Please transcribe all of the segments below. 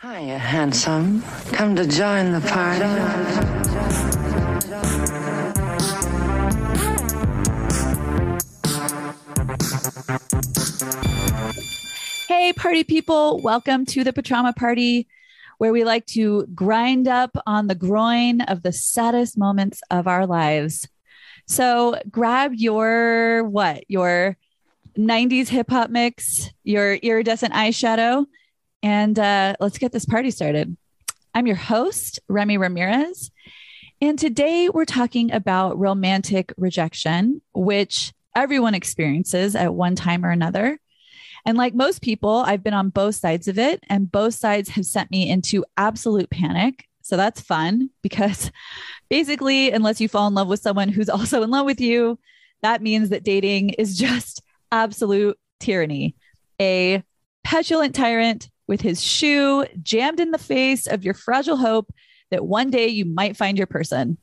Hiya, handsome. Come to join the party. Hey, party people. Welcome to the Patrauma Party, where we like to grind up on the groin of the saddest moments of our lives. So grab your 90s hip hop mix, your iridescent eyeshadow, and let's get this party started. I'm your host, Remy Ramirez. And today we're talking about romantic rejection, which everyone experiences at one time or another. And like most people, I've been on both sides of it, and both sides have sent me into absolute panic. So that's fun, because basically, unless you fall in love with someone who's also in love with you, that means that dating is just absolute tyranny. A petulant tyrant with his shoe jammed in the face of your fragile hope that one day you might find your person.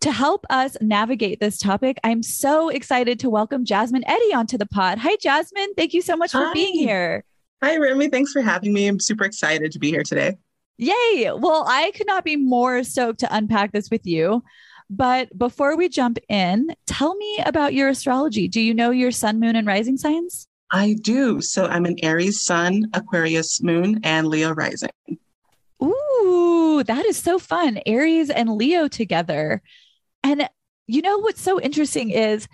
To help us navigate this topic, I'm so excited to welcome Jasmine Eddy onto the pod. Hi, Jasmine. Thank you so much for being here. Hi, Remy. Thanks for having me. I'm super excited to be here today. Yay. Well, I could not be more stoked to unpack this with you. But before we jump in, tell me about your astrology. Do you know your sun, moon, and rising signs? I do. So I'm an Aries sun, Aquarius moon, and Leo rising. Ooh, that is so fun. Aries and Leo together. And you know what's so interesting is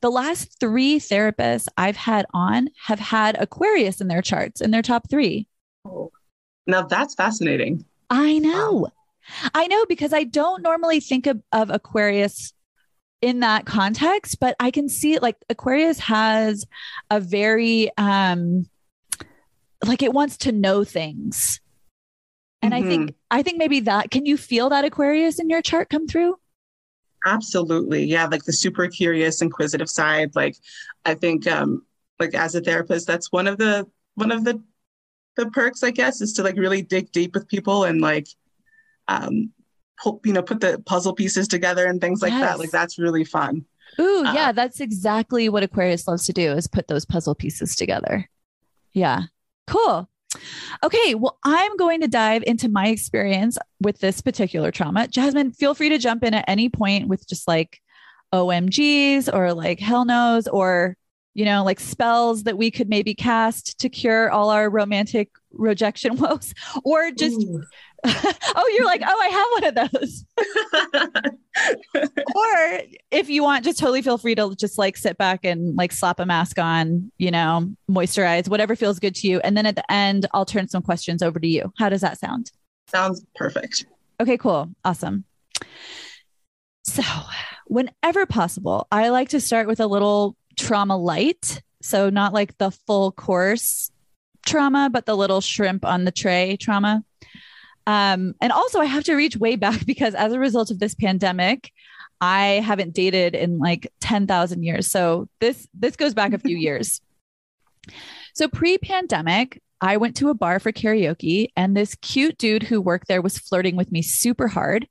the last three therapists I've had on have had Aquarius in their charts, in their top three. Oh, now that's fascinating. I know. I know, because I don't normally think of Aquarius in that context, but I can see it. Like Aquarius has a very, like it wants to know things. And mm-hmm. I think maybe that, can you feel that Aquarius in your chart come through? Absolutely. Yeah. Like the super curious, inquisitive side. Like, I think, like as a therapist, that's one of the perks, I guess, is to like really dig deep with people and like, put the puzzle pieces together and things like yes. that. Like, that's really fun. Ooh, yeah. That's exactly what Aquarius loves to do, is put those puzzle pieces together. Yeah. Cool. Okay. Well, I'm going to dive into my experience with this particular trauma. Jasmine, feel free to jump in at any point with just like OMGs or like hell no's, or, you know, like spells that we could maybe cast to cure all our romantic rejection woes, or just, oh, you're like, oh, I have one of those. Or if you want, just totally feel free to just like sit back and like slap a mask on, you know, moisturize, whatever feels good to you. And then at the end, I'll turn some questions over to you. How does that sound? Sounds perfect. Okay, cool. Awesome. So whenever possible, I like to start with a little trauma light. So not like the full course trauma, but the little shrimp on the tray trauma. And also I have to reach way back, because as a result of this pandemic, I haven't dated in like 10,000 years. So this goes back a few years. So pre-pandemic, I went to a bar for karaoke, and this cute dude who worked there was flirting with me super hard.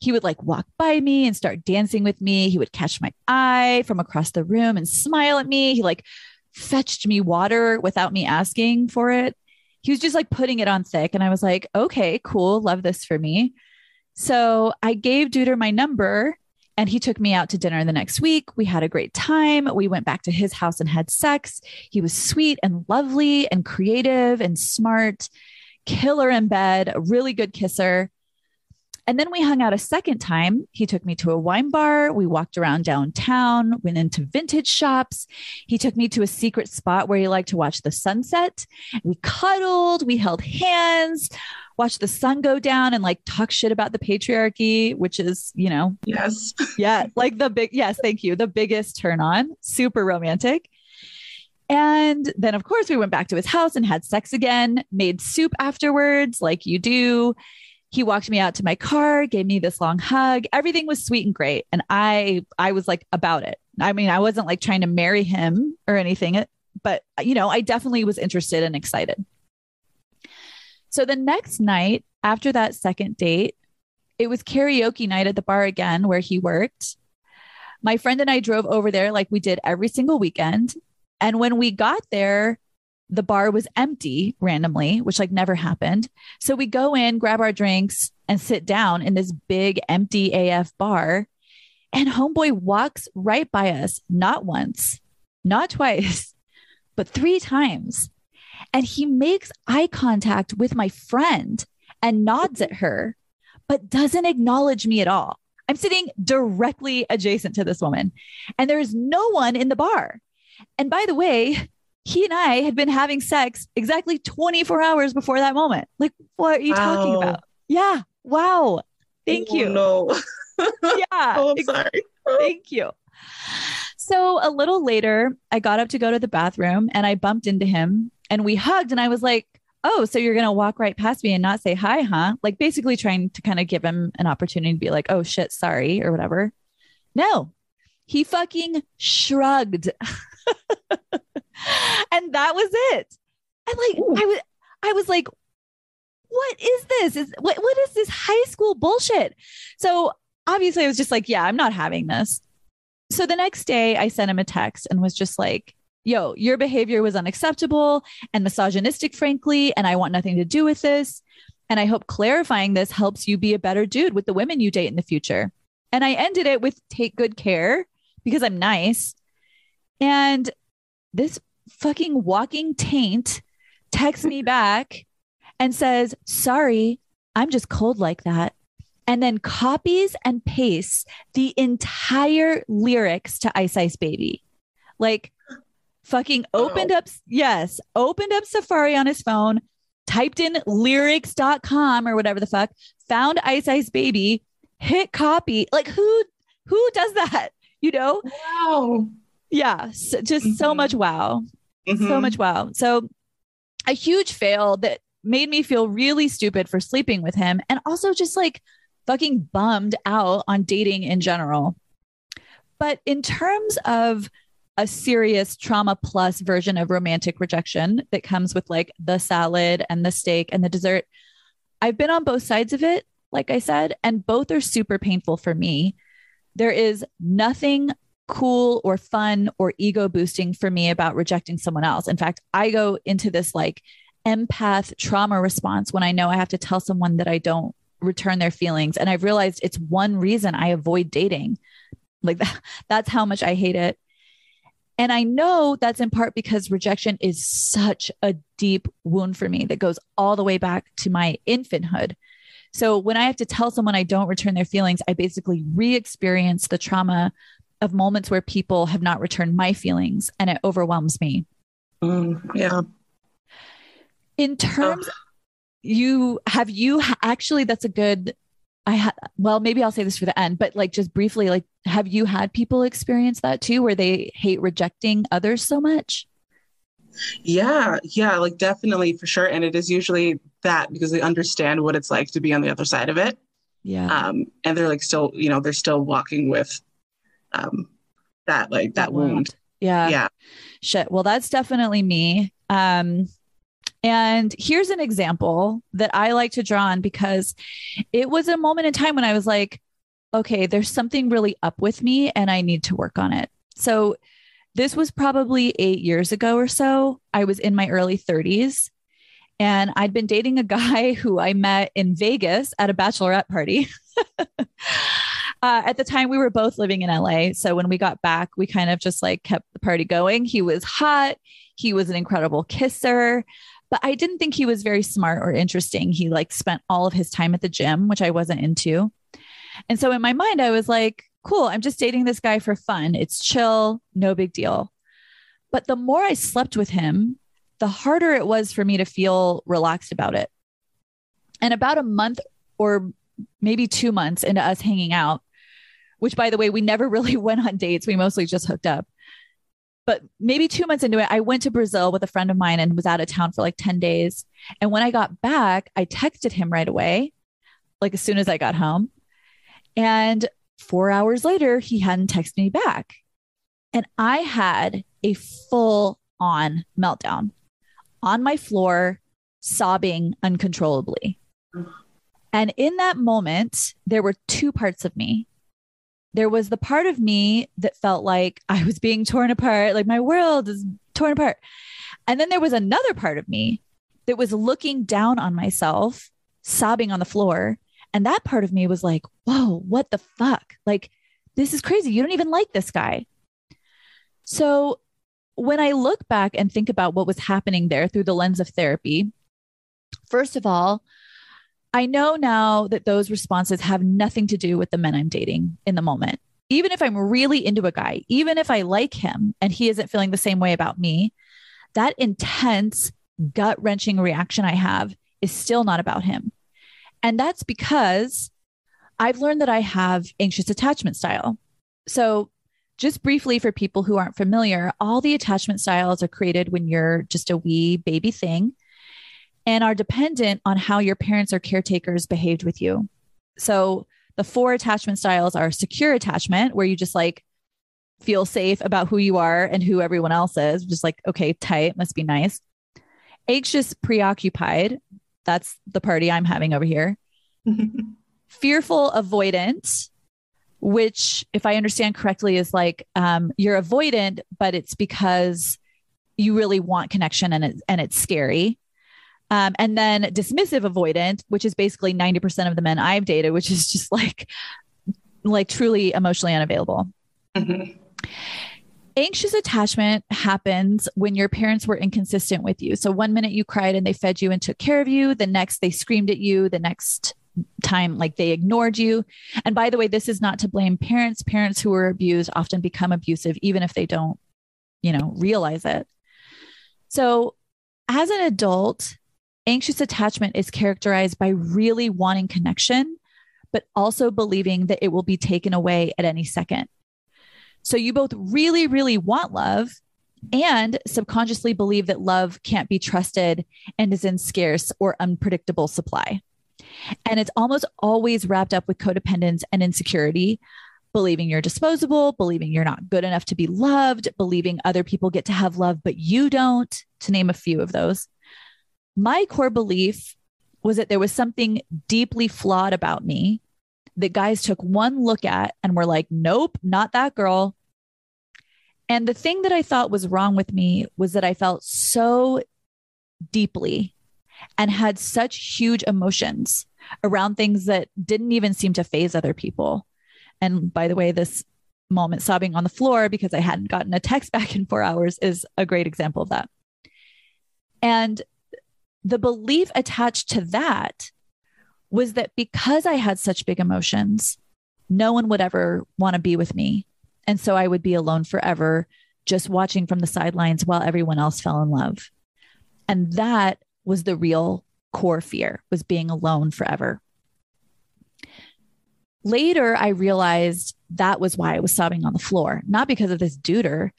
He would like walk by me and start dancing with me. He would catch my eye from across the room and smile at me. He like fetched me water without me asking for it. He was just like putting it on thick. And I was like, okay, cool. Love this for me. So I gave Duder my number, and he took me out to dinner the next week. We had a great time. We went back to his house and had sex. He was sweet and lovely and creative and smart, killer in bed, a really good kisser. And then we hung out a second time. He took me to a wine bar. We walked around downtown, went into vintage shops. He took me to a secret spot where he liked to watch the sunset. We cuddled, we held hands, watched the sun go down, and like talk shit about the patriarchy, which is, you know, yes. Yeah. Like the big, yes, thank you. The biggest turn on, super romantic. And then of course we went back to his house and had sex again, made soup afterwards, like you do. He walked me out to my car, gave me this long hug. Everything was sweet and great. And I was like about it. I mean, I wasn't like trying to marry him or anything, but you know, I definitely was interested and excited. So the next night after that second date, it was karaoke night at the bar again, where he worked. My friend and I drove over there like we did every single weekend. And when we got there, the bar was empty randomly, which like never happened. So we go in, grab our drinks and sit down in this big empty AF bar. And homeboy walks right by us, not once, not twice, but 3 times. And he makes eye contact with my friend and nods at her, but doesn't acknowledge me at all. I'm sitting directly adjacent to this woman and there is no one in the bar. And by the way, he and I had been having sex exactly 24 hours before that moment. Like, what are you talking about? Yeah. Wow. Thank you. No. Yeah. Oh, I'm sorry. Thank you. So a little later, I got up to go to the bathroom and I bumped into him and we hugged and I was like, oh, so you're going to walk right past me and not say hi, huh? Like basically trying to kind of give him an opportunity to be like, oh shit, sorry, or whatever. No, he fucking shrugged. And that was it. And like, ooh. I was like, what is this? What is this high school bullshit? So obviously I was just like, yeah, I'm not having this. So the next day I sent him a text and was just like, yo, your behavior was unacceptable and misogynistic, frankly, and I want nothing to do with this. And I hope clarifying this helps you be a better dude with the women you date in the future. And I ended it with take good care because I'm nice. And this fucking walking taint texts me back and says, sorry, I'm just cold like that. And then copies and pastes the entire lyrics to Ice Ice Baby. Like fucking opened up. Yes. Opened up Safari on his phone, typed in lyrics.com or whatever the fuck, found Ice Ice Baby, hit copy. Like who does that? You know? Wow. Yeah. So, just mm-hmm. so much. Wow. Mm-hmm. So much. Wow. So a huge fail that made me feel really stupid for sleeping with him. And also just like fucking bummed out on dating in general. But in terms of a serious trauma plus version of romantic rejection that comes with like the salad and the steak and the dessert, I've been on both sides of it. Like I said, and both are super painful for me. There is nothing cool or fun or ego boosting for me about rejecting someone else. In fact, I go into this like empath trauma response when I know I have to tell someone that I don't return their feelings. And I've realized it's one reason I avoid dating. Like that's how much I hate it. And I know that's in part because rejection is such a deep wound for me that goes all the way back to my infanthood. So when I have to tell someone I don't return their feelings, I basically re-experience the trauma of moments where people have not returned my feelings and it overwhelms me. Yeah. In terms, well, maybe I'll say this for the end, but like, just briefly, like, have you had people experience that too, where they hate rejecting others so much? Yeah. Yeah. Like definitely for sure. And it is usually that because they understand what it's like to be on the other side of it. Yeah. And they're like, still, you know, they're still walking with, that, like that wound. Yeah. Yeah. Shit. Well, that's definitely me. And here's an example that I like to draw on because it was a moment in time when I was like, okay, there's something really up with me and I need to work on it. So this was probably 8 years ago or so. I was in my early 30s and I'd been dating a guy who I met in Vegas at a bachelorette party. At the time we were both living in LA. So when we got back, we kind of just like kept the party going. He was hot. He was an incredible kisser. But I didn't think he was very smart or interesting. He like spent all of his time at the gym, which I wasn't into. And so in my mind, I was like, cool, I'm just dating this guy for fun. It's chill. No big deal. But the more I slept with him, the harder it was for me to feel relaxed about it. And about a month or maybe 2 months into us hanging out, which by the way, we never really went on dates. We mostly just hooked up. But maybe 2 months into it, I went to Brazil with a friend of mine and was out of town for like 10 days. And when I got back, I texted him right away. like as soon as I got home. And 4 hours later, he hadn't texted me back. And I had a full on meltdown on my floor, sobbing uncontrollably. And in that moment, there were two parts of me. There was the part of me that felt like I was being torn apart, like my world is torn apart. And then there was another part of me that was looking down on myself, sobbing on the floor. And that part of me was like, whoa, what the fuck? Like, this is crazy. You don't even like this guy. So when I look back and think about what was happening there through the lens of therapy, first of all, I know now that those responses have nothing to do with the men I'm dating in the moment. Even if I'm really into a guy, even if I like him and he isn't feeling the same way about me, that intense, gut-wrenching reaction I have is still not about him. And that's because I've learned that I have anxious attachment style. So just briefly for people who aren't familiar, all the attachment styles are created when you're just a wee baby thing, and are dependent on how your parents or caretakers behaved with you. So the four attachment styles are secure attachment, where you just like feel safe about who you are and who everyone else is, just like, okay, tight, must be nice. Anxious preoccupied, that's the party I'm having over here. Fearful avoidant, which if I understand correctly is like you're avoidant, but it's because you really want connection and it's scary. And then dismissive avoidant, which is basically 90% of the men I've dated, which is just like truly emotionally unavailable. Mm-hmm. Anxious attachment happens when your parents were inconsistent with you. So one minute you cried and they fed you and took care of you. The next they screamed at you. The next time, like they ignored you. And by the way, this is not to blame parents. Parents who were abused often become abusive, even if they don't, realize it. So as an adult, anxious attachment is characterized by really wanting connection, but also believing that it will be taken away at any second. So you both really, really want love and subconsciously believe that love can't be trusted and is in scarce or unpredictable supply. And it's almost always wrapped up with codependence and insecurity, believing you're disposable, believing you're not good enough to be loved, believing other people get to have love, but you don't, to name a few of those. My core belief was that there was something deeply flawed about me that guys took one look at and were like, nope, not that girl. And the thing that I thought was wrong with me was that I felt so deeply and had such huge emotions around things that didn't even seem to faze other people. And by the way, this moment sobbing on the floor because I hadn't gotten a text back in 4 hours is a great example of that. And the belief attached to that was that because I had such big emotions, no one would ever want to be with me. And so I would be alone forever, just watching from the sidelines while everyone else fell in love. And that was the real core fear, was being alone forever. Later, I realized that was why I was sobbing on the floor, not because of this duder,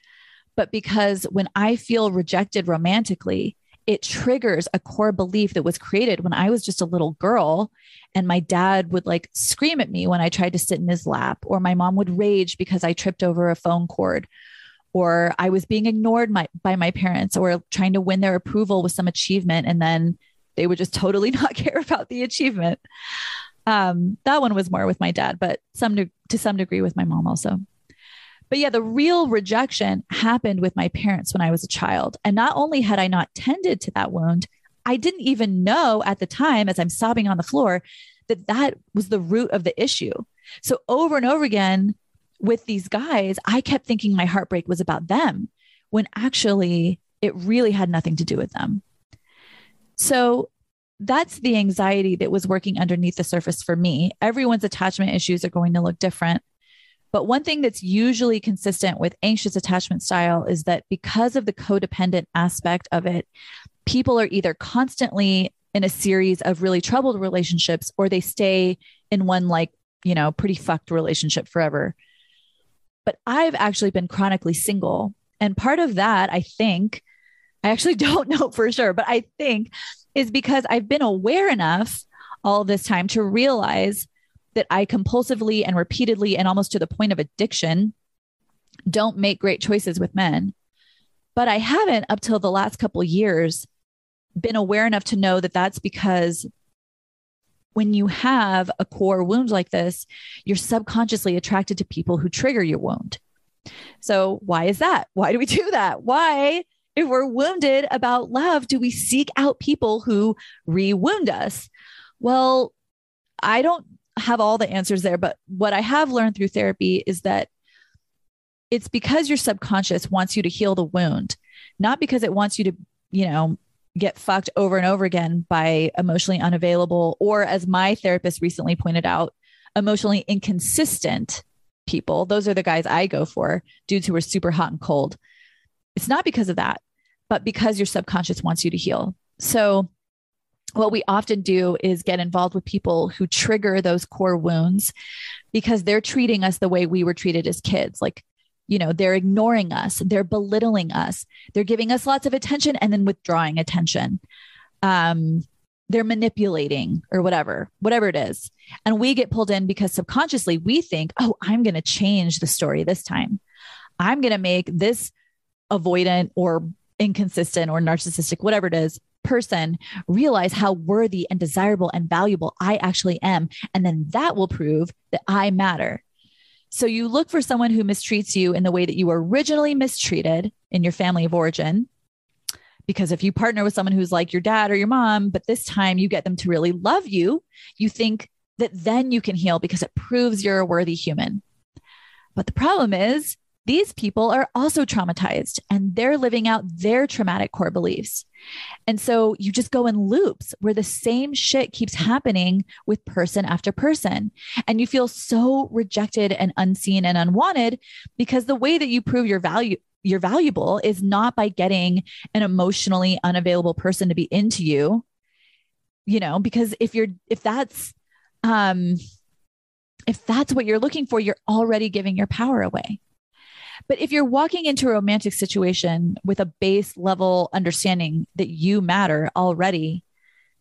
but because when I feel rejected romantically, it triggers a core belief that was created when I was just a little girl and my dad would like scream at me when I tried to sit in his lap, or my mom would rage because I tripped over a phone cord, or I was being ignored by my parents or trying to win their approval with some achievement. And then they would just totally not care about the achievement. That one was more with my dad, but to some degree with my mom also. But yeah, the real rejection happened with my parents when I was a child. And not only had I not tended to that wound, I didn't even know at the time, as I'm sobbing on the floor, that that was the root of the issue. So over and over again with these guys, I kept thinking my heartbreak was about them when actually it really had nothing to do with them. So that's the anxiety that was working underneath the surface for me. Everyone's attachment issues are going to look different. But one thing that's usually consistent with anxious attachment style is that because of the codependent aspect of it, people are either constantly in a series of really troubled relationships, or they stay in one pretty fucked relationship forever. But I've actually been chronically single. And part of that, I think, I actually don't know for sure, but I think is because I've been aware enough all this time to realize that I compulsively and repeatedly and almost to the point of addiction don't make great choices with men. But I haven't up till the last couple of years been aware enough to know that that's because when you have a core wound like this, you're subconsciously attracted to people who trigger your wound. So why is that? Why do we do that? Why, if we're wounded about love, do we seek out people who re-wound us? Well, I don't have all the answers there, but what I have learned through therapy is that it's because your subconscious wants you to heal the wound, not because it wants you to, get fucked over and over again by emotionally unavailable, or as my therapist recently pointed out, emotionally inconsistent people. Those are the guys I go for, dudes who are super hot and cold. It's not because of that, but because your subconscious wants you to heal. So what we often do is get involved with people who trigger those core wounds because they're treating us the way we were treated as kids. They're ignoring us, they're belittling us, they're giving us lots of attention and then withdrawing attention. They're manipulating or whatever it is. And we get pulled in because subconsciously we think, oh, I'm going to change the story this time. I'm going to make this avoidant or inconsistent or narcissistic, whatever it is, person realize how worthy and desirable and valuable I actually am. And then that will prove that I matter. So you look for someone who mistreats you in the way that you were originally mistreated in your family of origin. Because if you partner with someone who's like your dad or your mom, but this time you get them to really love you, you think that then you can heal because it proves you're a worthy human. But the problem is these people are also traumatized and they're living out their traumatic core beliefs. And so you just go in loops where the same shit keeps happening with person after person. And you feel so rejected and unseen and unwanted because the way that you prove your value, you're valuable, is not by getting an emotionally unavailable person to be into you, because if that's what you're looking for, you're already giving your power away. But if you're walking into a romantic situation with a base level understanding that you matter already,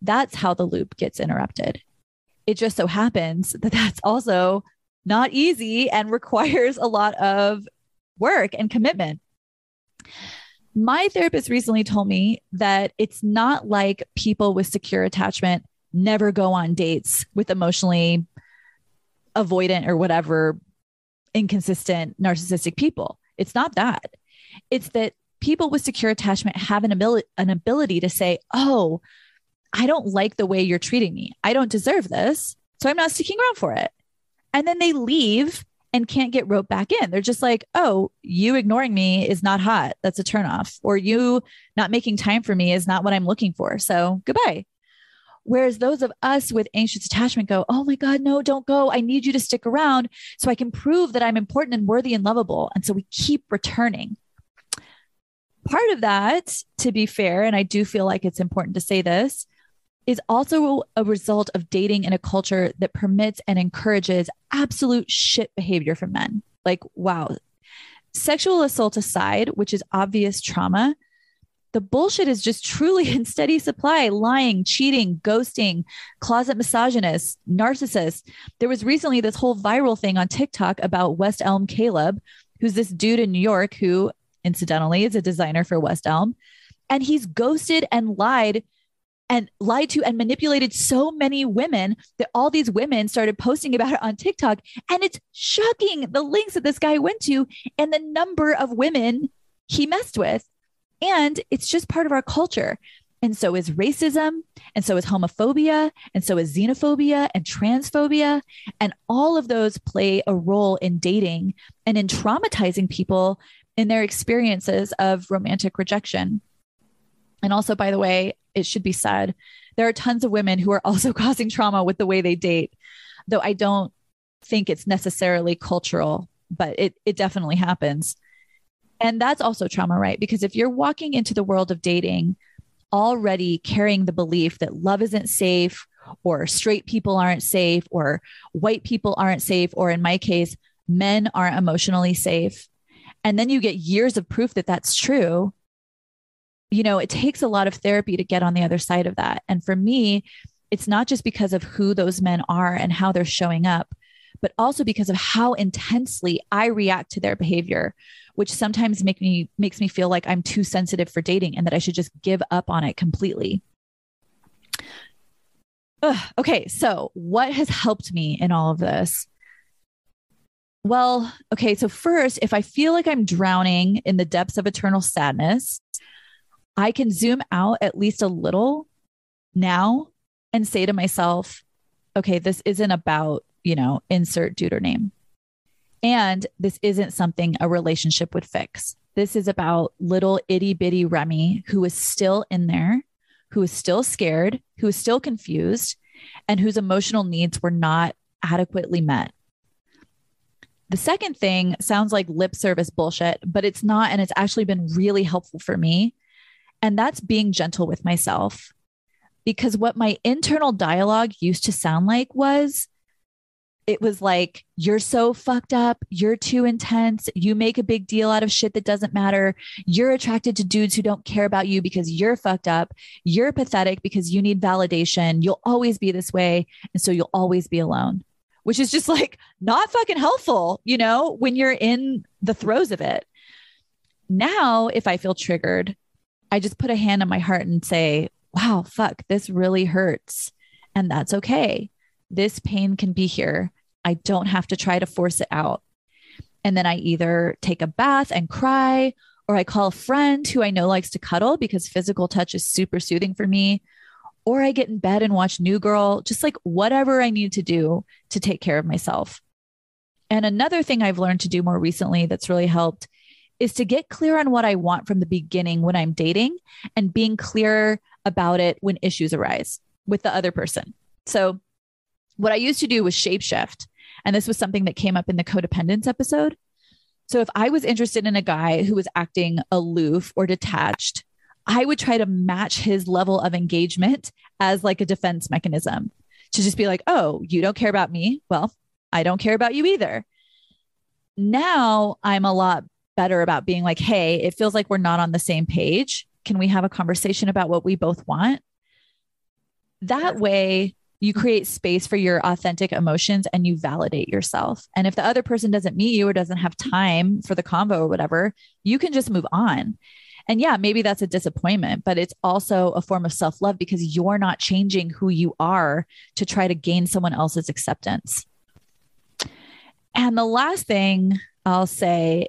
that's how the loop gets interrupted. It just so happens that that's also not easy and requires a lot of work and commitment. My therapist recently told me that it's not like people with secure attachment never go on dates with emotionally avoidant or whatever, inconsistent, narcissistic people. It's not that. It's that people with secure attachment have an ability to say, oh, I don't like the way you're treating me. I don't deserve this. So I'm not sticking around for it. And then they leave and can't get roped back in. They're just like, oh, you ignoring me is not hot. That's a turnoff. Or you not making time for me is not what I'm looking for. So goodbye. Whereas those of us with anxious attachment go, oh my God, no, don't go. I need you to stick around so I can prove that I'm important and worthy and lovable. And so we keep returning. Part of that, to be fair, and I do feel like it's important to say this, is also a result of dating in a culture that permits and encourages absolute shit behavior from men. Like, wow, sexual assault aside, which is obvious trauma, the bullshit is just truly in steady supply: lying, cheating, ghosting, closet misogynists, narcissists. There was recently this whole viral thing on TikTok about West Elm Caleb, who's this dude in New York who incidentally is a designer for West Elm. And he's ghosted and lied to and manipulated so many women that all these women started posting about it on TikTok. And it's shocking the links that this guy went to and the number of women he messed with. And it's just part of our culture. And so is racism. And so is homophobia. And so is xenophobia and transphobia. And all of those play a role in dating and in traumatizing people in their experiences of romantic rejection. And also, by the way, it should be said, there are tons of women who are also causing trauma with the way they date, though I don't think it's necessarily cultural, but it definitely happens. And that's also trauma, right? Because if you're walking into the world of dating already carrying the belief that love isn't safe, or straight people aren't safe, or white people aren't safe, or in my case, men aren't emotionally safe, and then you get years of proof that that's true, it takes a lot of therapy to get on the other side of that. And for me, it's not just because of who those men are and how they're showing up, but also because of how intensely I react to their behavior, which sometimes makes me feel like I'm too sensitive for dating and that I should just give up on it completely. Ugh. Okay. So what has helped me in all of this? Well, okay. So first, if I feel like I'm drowning in the depths of eternal sadness, I can zoom out at least a little now and say to myself, okay, this isn't about, you know, insert dude or name. And this isn't something a relationship would fix. This is about little itty bitty Remy who is still in there, who is still scared, who is still confused, and whose emotional needs were not adequately met. The second thing sounds like lip service bullshit, but it's not. And it's actually been really helpful for me. And that's being gentle with myself, because what my internal dialogue used to sound like was, it was like, you're so fucked up. You're too intense. You make a big deal out of shit that doesn't matter. You're attracted to dudes who don't care about you because you're fucked up. You're pathetic because you need validation. You'll always be this way. And so you'll always be alone, which is just like not fucking helpful, you know, when you're in the throes of it. Now, if I feel triggered, I just put a hand on my heart and say, wow, fuck, this really hurts. And that's okay. This pain can be here. I don't have to try to force it out. And then I either take a bath and cry, or I call a friend who I know likes to cuddle because physical touch is super soothing for me. Or I get in bed and watch New Girl, just like whatever I need to do to take care of myself. And another thing I've learned to do more recently that's really helped is to get clear on what I want from the beginning when I'm dating, and being clear about it when issues arise with the other person. So what I used to do was shapeshift. And this was something that came up in the codependence episode. So if I was interested in a guy who was acting aloof or detached, I would try to match his level of engagement as like a defense mechanism to just be like, oh, you don't care about me. Well, I don't care about you either. Now I'm a lot better about being like, hey, it feels like we're not on the same page. Can we have a conversation about what we both want? That way you create space for your authentic emotions and you validate yourself. And if the other person doesn't meet you or doesn't have time for the convo or whatever, you can just move on. And yeah, maybe that's a disappointment, but it's also a form of self-love because you're not changing who you are to try to gain someone else's acceptance. And the last thing I'll say,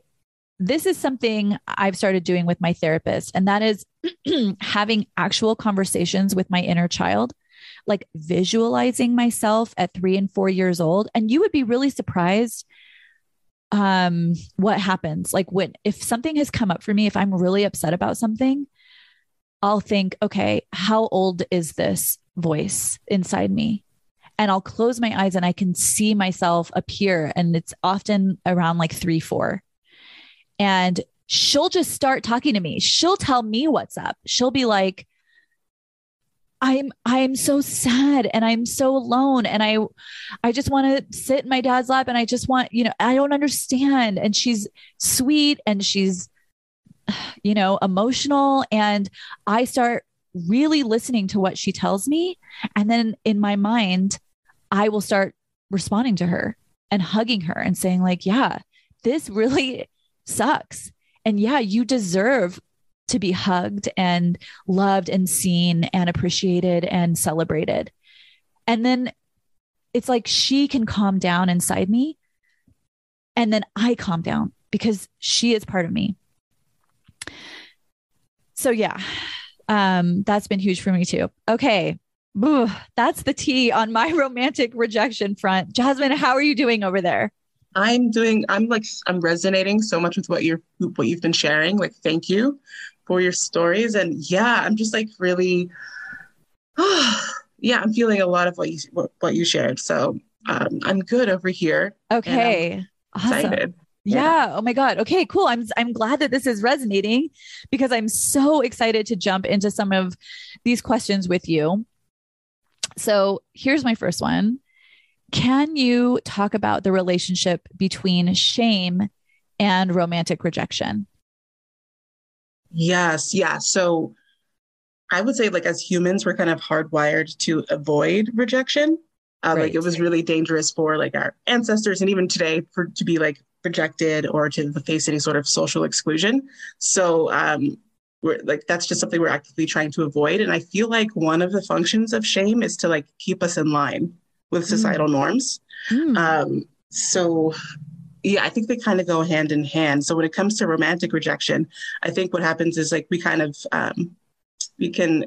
this is something I've started doing with my therapist, and that is having actual conversations with my inner child, like visualizing myself at 3 and 4 years old. And you would be really surprised what happens. Like when, if something has come up for me, if I'm really upset about something, I'll think, okay, how old is this voice inside me? And I'll close my eyes and I can see myself appear. And it's often around like 3, 4. And she'll just start talking to me. She'll tell me what's up. She'll be like, I'm so sad and I'm so alone. And I just want to sit in my dad's lap and I just want, you know, I don't understand. And she's sweet and she's, you know, emotional. And I start really listening to what she tells me. And then in my mind, I will start responding to her and hugging her and saying like, yeah, this really sucks. And yeah, you deserve to be hugged and loved and seen and appreciated and celebrated. And then it's like, she can calm down inside me. And then I calm down because she is part of me. So yeah, that's been huge for me too. Okay. Ooh, that's the tea on my romantic rejection front. Jasmine, how are you doing over there? I'm resonating so much with what you've been sharing. Like, thank you for your stories. And yeah, I'm just like really, I'm feeling a lot of what you shared. So I'm good over here. Okay. Awesome. Yeah. Oh my God. Okay, cool. I'm glad that this is resonating because I'm so excited to jump into some of these questions with you. So here's my first one. Can you talk about the relationship between shame and romantic rejection? Yes. Yeah. So I would say, like, as humans, we're kind of hardwired to avoid rejection. Right. Like, it was really dangerous for, like, our ancestors and even today for to be, like, rejected or to face any sort of social exclusion. So we're like, that's just something we're actively trying to avoid. And I feel like one of the functions of shame is to, like, keep us in line with societal norms. So yeah, I think they kind of go hand in hand. So when it comes to romantic rejection, I think what happens is, like, we kind of, we can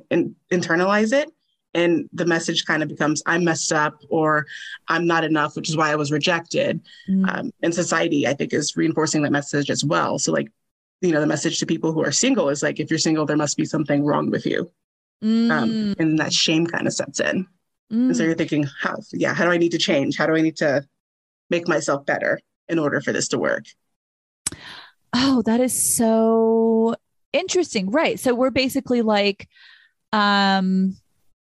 internalize it, and the message kind of becomes, I messed up, or I'm not enough, which is why I was rejected. And society, I think, is reinforcing that message as well. So, like, you know, the message to people who are single is, like, if you're single, there must be something wrong with you. And that shame kind of sets in. And so you're thinking, how do I need to change? How do I need to make myself better in order for this to work? Oh, that is so interesting. Right. So we're basically like, right.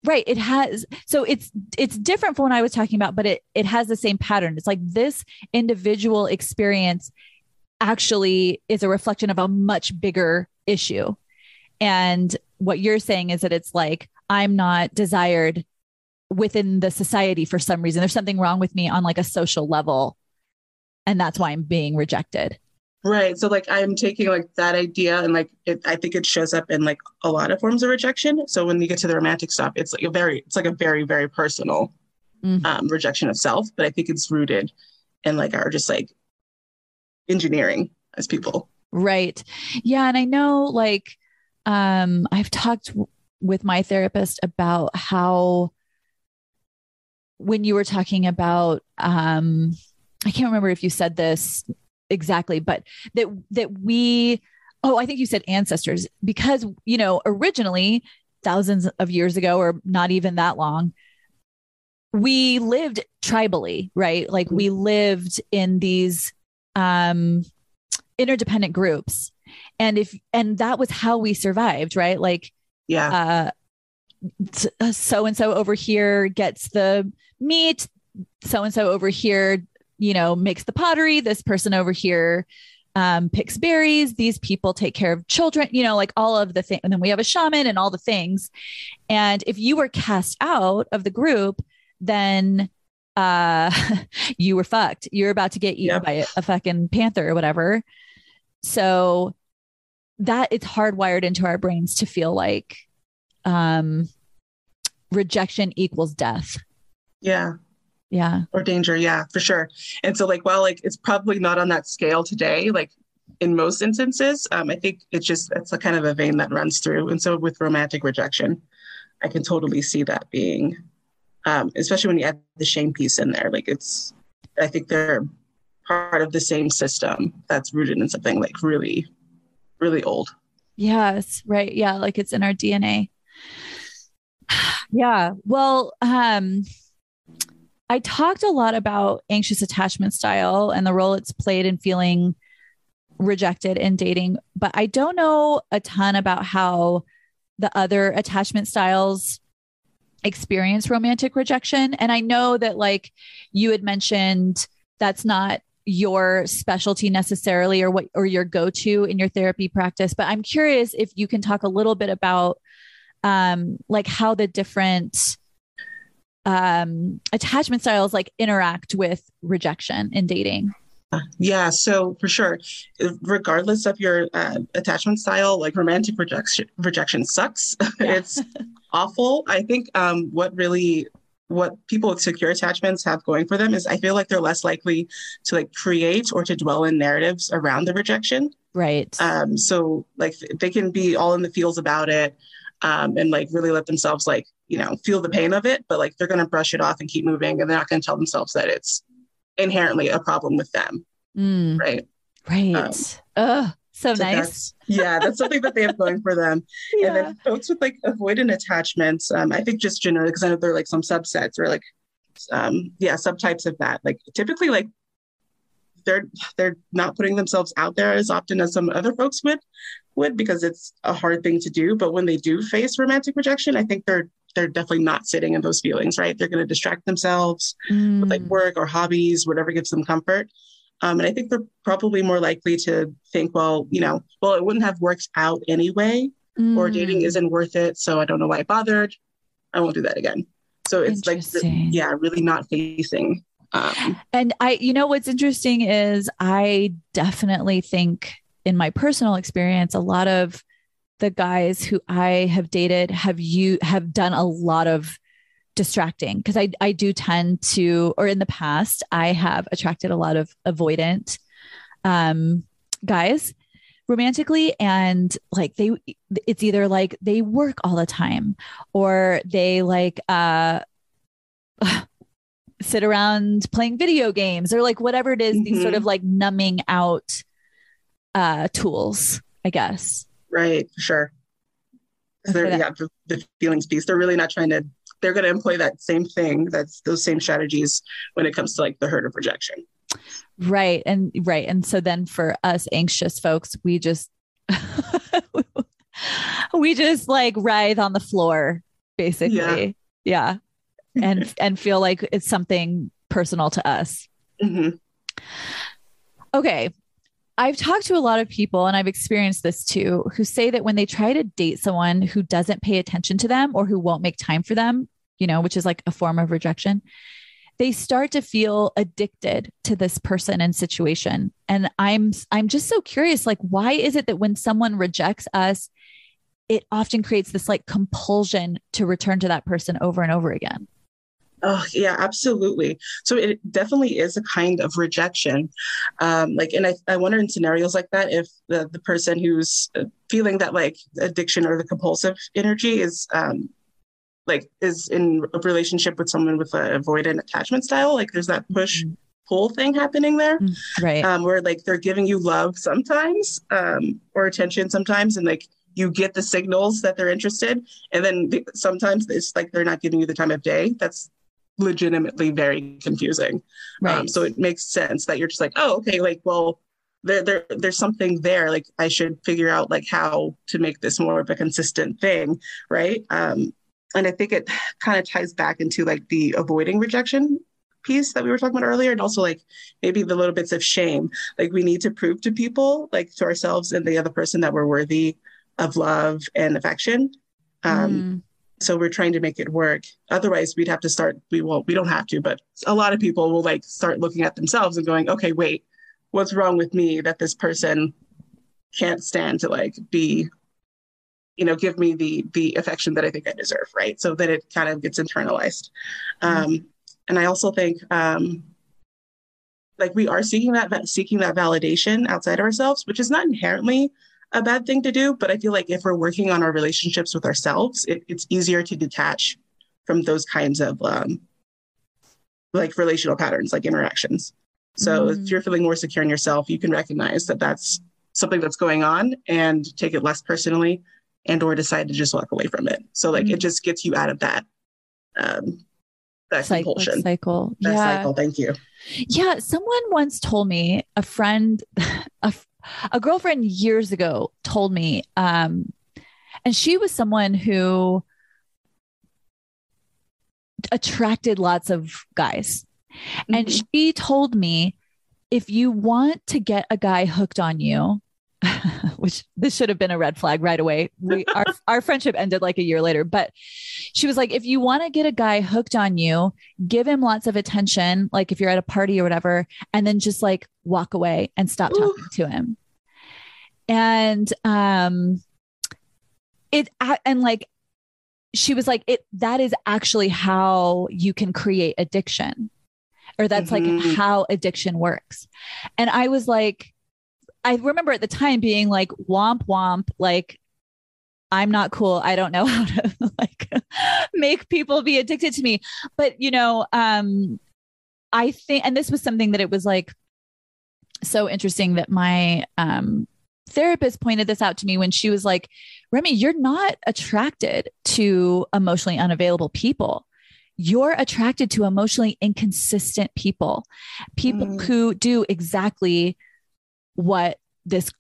It has, so it's different from what I was talking about, but it has the same pattern. It's like this individual experience actually is a reflection of a much bigger issue. And what you're saying is that it's like, I'm not desired within the society for some reason. There's something wrong with me on, like, a social level. And that's why I'm being rejected. Right. So, like, I'm taking, like, that idea and, like, I think it shows up in, like, a lot of forms of rejection. So when you get to the romantic stuff, it's like a very, very personal rejection of self. But I think it's rooted in, like, our just, like, engineering as people. Right. Yeah. And I know, like, I've talked with my therapist about how, when you were talking about, I can't remember if you said this exactly, but that we, I think you said ancestors, because, you know, originally thousands of years ago, or not even that long, we lived tribally, right? Like, we lived in these, interdependent groups, and that was how we survived, right? Like, so-and-so over here gets the meat, so-and-so over here, you know, makes the pottery. This person over here picks berries. These people take care of children, you know, like all of the things. And then we have a shaman and all the things. And if you were cast out of the group, then you were fucked. You're about to get eaten by a fucking panther or whatever. So that it's hardwired into our brains to feel like rejection equals death. Yeah. Yeah. Or danger. Yeah, for sure. And so, like, while, like, it's probably not on that scale today, like, in most instances, I think it's a kind of a vein that runs through. And so with romantic rejection, I can totally see that being, especially when you add the shame piece in there, like, I think they're part of the same system that's rooted in something, like, really, really old. Yes. Right. Yeah. Like, it's in our DNA. Yeah. Well, I talked a lot about anxious attachment style and the role it's played in feeling rejected in dating, but I don't know a ton about how the other attachment styles experience romantic rejection. And I know that, like, you had mentioned that's not your specialty necessarily, or your go-to in your therapy practice, but I'm curious if you can talk a little bit about, like, how the different attachment styles, like, interact with rejection in dating. Yeah. So for sure, regardless of your attachment style, like, romantic rejection sucks. Yeah. It's awful. I think what people with secure attachments have going for them is, I feel like they're less likely to, like, create or to dwell in narratives around the rejection. Right. So, like, they can be all in the feels about it, and, like, really let themselves, like, you know, feel the pain of it, but, like, they're going to brush it off and keep moving, and they're not going to tell themselves that it's inherently a problem with them. Right. Right. So nice. That's something that they have going for them. Yeah. And then folks with, like, avoidant attachments, I think just generally, because I know there are, like, some subsets or, like, subtypes of that. Like, typically, like, they're not putting themselves out there as often as some other folks would because it's a hard thing to do. But when they do face romantic rejection, I think they're definitely not sitting in those feelings, right? They're going to distract themselves with, like, work or hobbies, whatever gives them comfort. And I think they're probably more likely to think, well, it wouldn't have worked out anyway. or dating isn't worth it. So I don't know why I bothered. I won't do that again. So it's like, really not facing. And I, you know, what's interesting is I definitely think in my personal experience, a lot of the guys who I have dated have done a lot of distracting, because I do tend to, or in the past, I have attracted a lot of avoidant guys romantically. And like it's either like they work all the time, or they like sit around playing video games, or like whatever it is, these sort of like numbing out tools, I guess. Right. Sure. Okay. Yeah, the feelings piece. They're really not trying to, they're going to employ that same thing. That's those same strategies when it comes to like the hurt of rejection. Right. And right. And so then for us anxious folks, we just, like writhe on the floor basically. Yeah. And feel like it's something personal to us. Mm-hmm. Okay. I've talked to a lot of people, and I've experienced this too, who say that when they try to date someone who doesn't pay attention to them or who won't make time for them, you know, which is like a form of rejection, they start to feel addicted to this person and situation. And I'm just so curious, like, why is it that when someone rejects us, it often creates this like compulsion to return to that person over and over again? Oh, yeah, absolutely. So it definitely is a kind of rejection. And I wonder in scenarios like that, if the person who's feeling that like addiction or the compulsive energy is in a relationship with someone with an avoidant attachment style, like there's that push-pull thing happening there, right? Where like they're giving you love sometimes or attention sometimes, and like you get the signals that they're interested. And then sometimes it's like they're not giving you the time of day. That's legitimately very confusing. Right. So it makes sense that you're just like, oh, okay, like, well, there's something there. Like I should figure out like how to make this more of a consistent thing. Right. And I think it kind of ties back into like the avoiding rejection piece that we were talking about earlier. And also like maybe the little bits of shame, like we need to prove to people, like to ourselves and the other person, that we're worthy of love and affection. So we're trying to make it work. Otherwise we'd have to we don't have to, but a lot of people will like start looking at themselves and going, okay, wait, what's wrong with me that this person can't stand to like be, you know, give me the affection that I think I deserve. Right. So then it kind of gets internalized. And I also think, like we are seeking that validation outside of ourselves, which is not inherently a bad thing to do. But I feel like if we're working on our relationships with ourselves, it's easier to detach from those kinds of like relational patterns, like interactions. So if you're feeling more secure in yourself, you can recognize that that's something that's going on and take it less personally, and or decide to just walk away from it. So like it just gets you out of that that compulsion. Cycle. That cycle. Thank you. Yeah. Someone once told me, a girlfriend years ago told me, and she was someone who attracted lots of guys. Mm-hmm. And she told me, if you want to get a guy hooked on you, which this should have been a red flag right away. Our friendship ended like a year later, but she was like, if you want to get a guy hooked on you, give him lots of attention. Like if you're at a party or whatever, and then just like walk away and stop talking to him. And, she was like, that is actually how you can create addiction, or that's like how addiction works. And I was like, I remember at the time being like, womp, womp, like, I'm not cool. I don't know how to like make people be addicted to me. But, you know, I think, and this was something that it was like so interesting that my therapist pointed this out to me when she was like, Remy, you're not attracted to emotionally unavailable people. You're attracted to emotionally inconsistent people who do exactly what this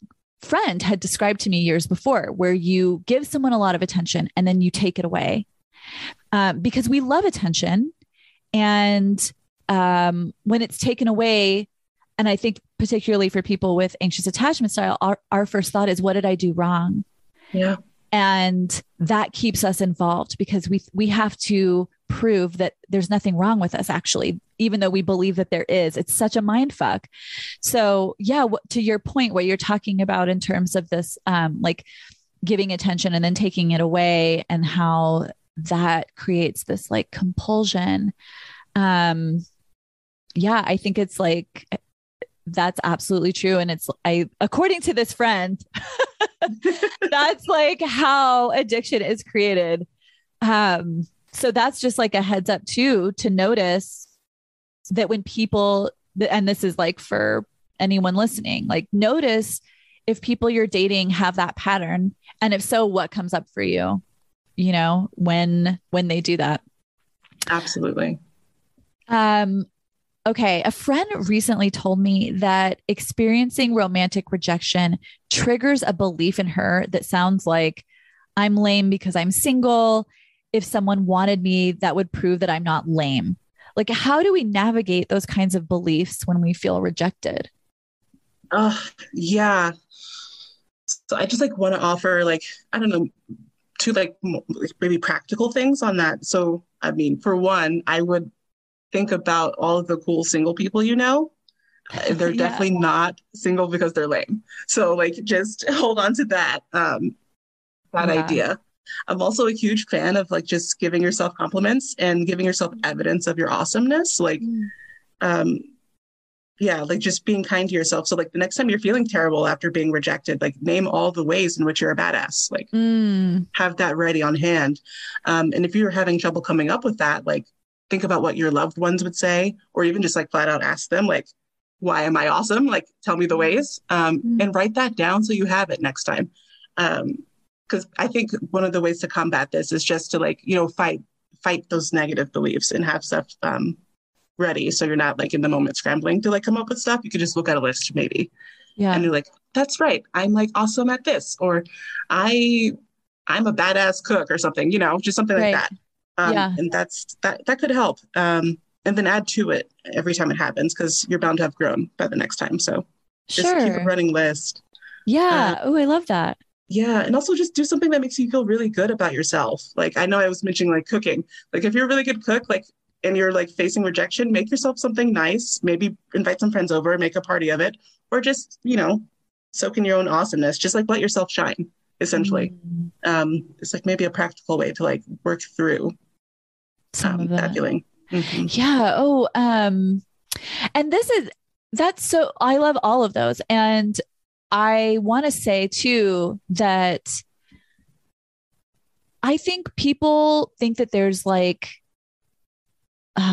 friend had described to me years before, where you give someone a lot of attention and then you take it away, because we love attention. And when it's taken away, and I think particularly for people with anxious attachment style, our first thought is, what did I do wrong? Yeah. And that keeps us involved because we have to prove that there's nothing wrong with us, actually, even though we believe that there is. It's such a mind fuck. So yeah, to your point, what you're talking about in terms of this, like giving attention and then taking it away and how that creates this like compulsion. Yeah, I think it's like, that's absolutely true. And it's, according to this friend, that's like how addiction is created. So that's just like a heads up too, to notice that when people, and this is like for anyone listening, like notice if people you're dating have that pattern. And if so, what comes up for you, you know, when they do that. Absolutely. Okay. A friend recently told me that experiencing romantic rejection triggers a belief in her that sounds like, I'm lame because I'm single. If someone wanted me, that would prove that I'm not lame. Like, how do we navigate those kinds of beliefs when we feel rejected? Yeah. So I just like want to offer like, I don't know, two like maybe practical things on that. So, I mean, for one, I would think about all of the cool single people, you know, they're definitely not single because they're lame. So like, just hold on to that, idea. I'm also a huge fan of like, just giving yourself compliments and giving yourself evidence of your awesomeness. Like, yeah, like just being kind to yourself. So like the next time you're feeling terrible after being rejected, like name all the ways in which you're a badass, like have that ready on hand. And if you're having trouble coming up with that, like, think about what your loved ones would say, or even just like flat out ask them, like, why am I awesome? Like, tell me the ways, and write that down so you have it next time. Because I think one of the ways to combat this is just to like, you know, fight those negative beliefs and have stuff ready. So you're not like in the moment scrambling to like come up with stuff. You could just look at a list maybe. Yeah. And you're like, that's right. I'm like awesome at this, or I'm a badass cook or something, you know, just something right. like that. And that could help. And then add to it every time it happens, because you're bound to have grown by the next time. So just keep a running list. Yeah. Oh, I love that. Yeah. And also just do something that makes you feel really good about yourself. Like, I know I was mentioning like cooking, like if you're a really good cook, like, and you're like facing rejection, make yourself something nice, maybe invite some friends over, make a party of it, or just, you know, soak in your own awesomeness, just like let yourself shine essentially. It's like maybe a practical way to like work through some of that feeling. Yeah. And that's so, I love all of those. And I want to say too, that I think people think that there's like,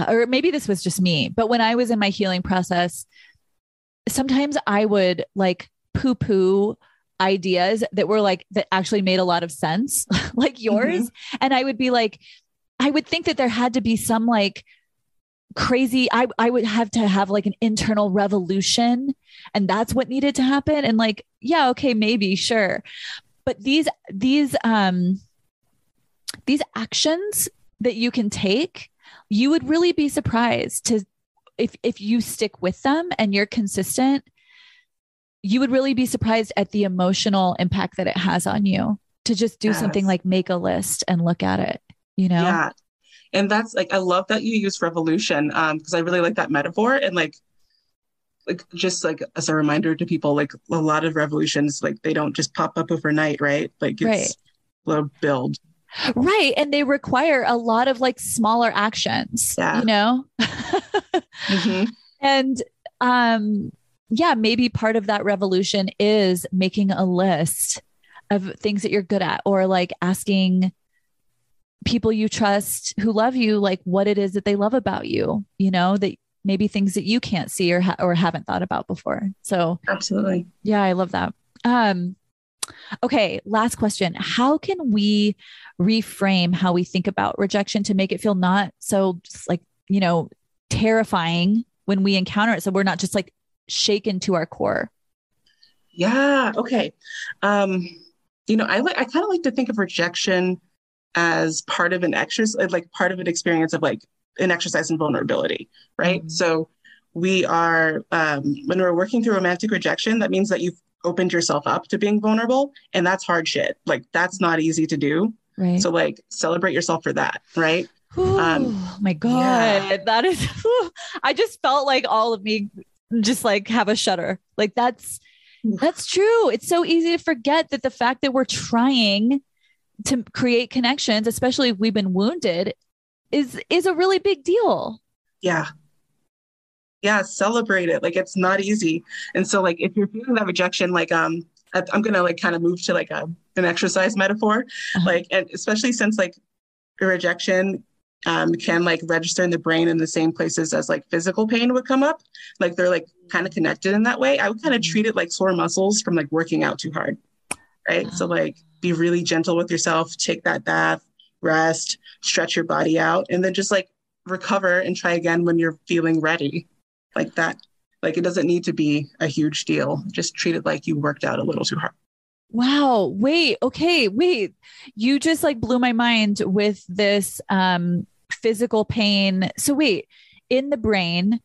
or maybe this was just me, but when I was in my healing process, sometimes I would like poo-poo ideas that were like, that actually made a lot of sense, like yours. And I would be like, I would think that there had to be some like crazy, I would have to have like an internal revolution, and that's what needed to happen. And like, yeah, okay, maybe, sure. But these actions that you can take, you would really be surprised to, if you stick with them and you're consistent, you would really be surprised at the emotional impact that it has on you to just do something like make a list and look at it. You know? Yeah. And that's like, I love that you use revolution. Cause I really like that metaphor, and like just like as a reminder to people, like a lot of revolutions, like they don't just pop up overnight. Right. Like it's a build. Right. And they require a lot of like smaller actions, you know? And, yeah, maybe part of that revolution is making a list of things that you're good at, or like asking people you trust who love you, like what it is that they love about you, you know, that maybe things that you can't see or haven't thought about before. So absolutely. Yeah. I love that. Okay. Last question. How can we reframe how we think about rejection to make it feel not so just like, you know, terrifying when we encounter it? So we're not just like shaken to our core. Yeah. Okay. You know, I kind of like to think of rejection as part of an exercise, like part of an experience of like an exercise in vulnerability, right? So we are, when we're working through romantic rejection, that means that you've opened yourself up to being vulnerable, and that's hard shit. Like, that's not easy to do. Right. So like, celebrate yourself for that. Right. Ooh, oh my God. Yeah. That is, I just felt like all of me just like have a shudder. Like that's true. It's so easy to forget that the fact that we're trying to create connections, especially if we've been wounded, is a really big deal. Yeah. Yeah. Celebrate it. Like, it's not easy. And so like, if you're feeling that rejection, like, I'm going to like kind of move to like an exercise metaphor, like, and especially since like rejection can like register in the brain in the same places as like physical pain would come up. Like, they're like kind of connected in that way. I would kind of treat it like sore muscles from like working out too hard. Right. So like, be really gentle with yourself, take that bath, rest, stretch your body out, and then just like recover and try again when you're feeling ready. Like that. Like, it doesn't need to be a huge deal. Just treat it like you worked out a little too hard. Wow. Wait. Okay. Wait, you just like blew my mind with this physical pain. So wait, in the brain,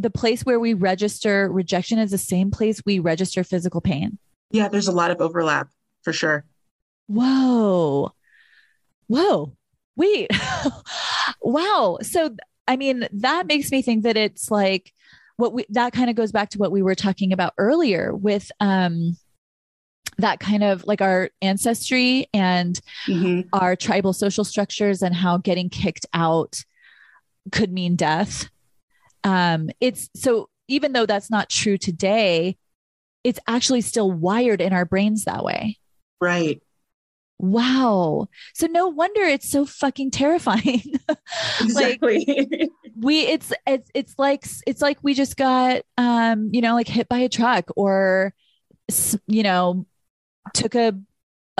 the place where we register rejection is the same place we register physical pain. Yeah. There's a lot of overlap for sure. Whoa. Whoa. Wait. Wow. So, I mean, that makes me think that it's like that kind of goes back to what we were talking about earlier with, that kind of like our ancestry and our tribal social structures and how getting kicked out could mean death. It's so, even though that's not true today, it's actually still wired in our brains that way. Right. Wow. So no wonder it's so fucking terrifying. Exactly. Like, it's like we just got, you know, like hit by a truck or, you know, took a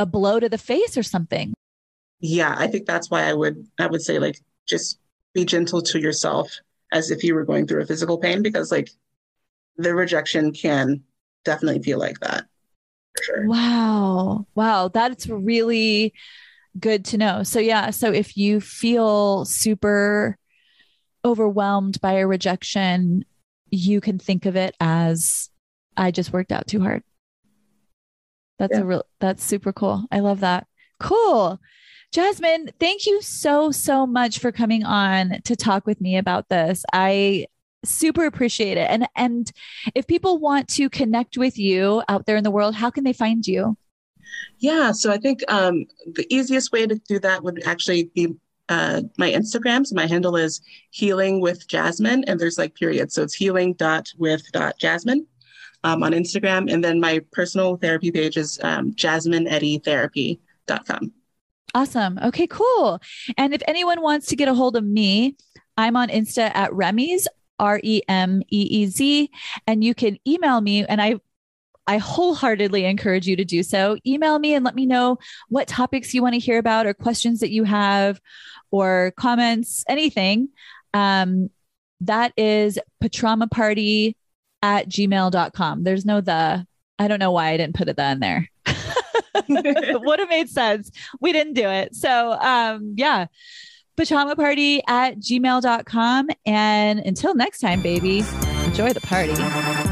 blow to the face or something. Yeah. I think that's why I would say like, just be gentle to yourself as if you were going through a physical pain, because like the rejection can definitely feel like that. For sure. Wow. Wow. That's really good to know. So yeah. So if you feel super overwhelmed by a rejection, you can think of it as, I just worked out too hard. That's super cool. I love that. Cool. Jasmine, thank you so, so much for coming on to talk with me about this. I super appreciate it. And if people want to connect with you out there in the world, how can they find you? Yeah. So I think, the easiest way to do that would actually be, my Instagram. So my handle is healing with Jasmine, and there's like period. So it's healing.with.jasmine. On Instagram. And then my personal therapy page is jasmineeddytherapy.com. Awesome. Okay, cool. And if anyone wants to get a hold of me, I'm on Insta at Remy's, Remeez. And you can email me, and I wholeheartedly encourage you to do so. Email me and let me know what topics you want to hear about or questions that you have or comments, anything. That is thepatraumaparty@gmail.com. There's no the, I don't know why I didn't put it that in there. It would have made sense. We didn't do it. So, yeah, thepatraumaparty@gmail.com. And until next time, baby, enjoy the party.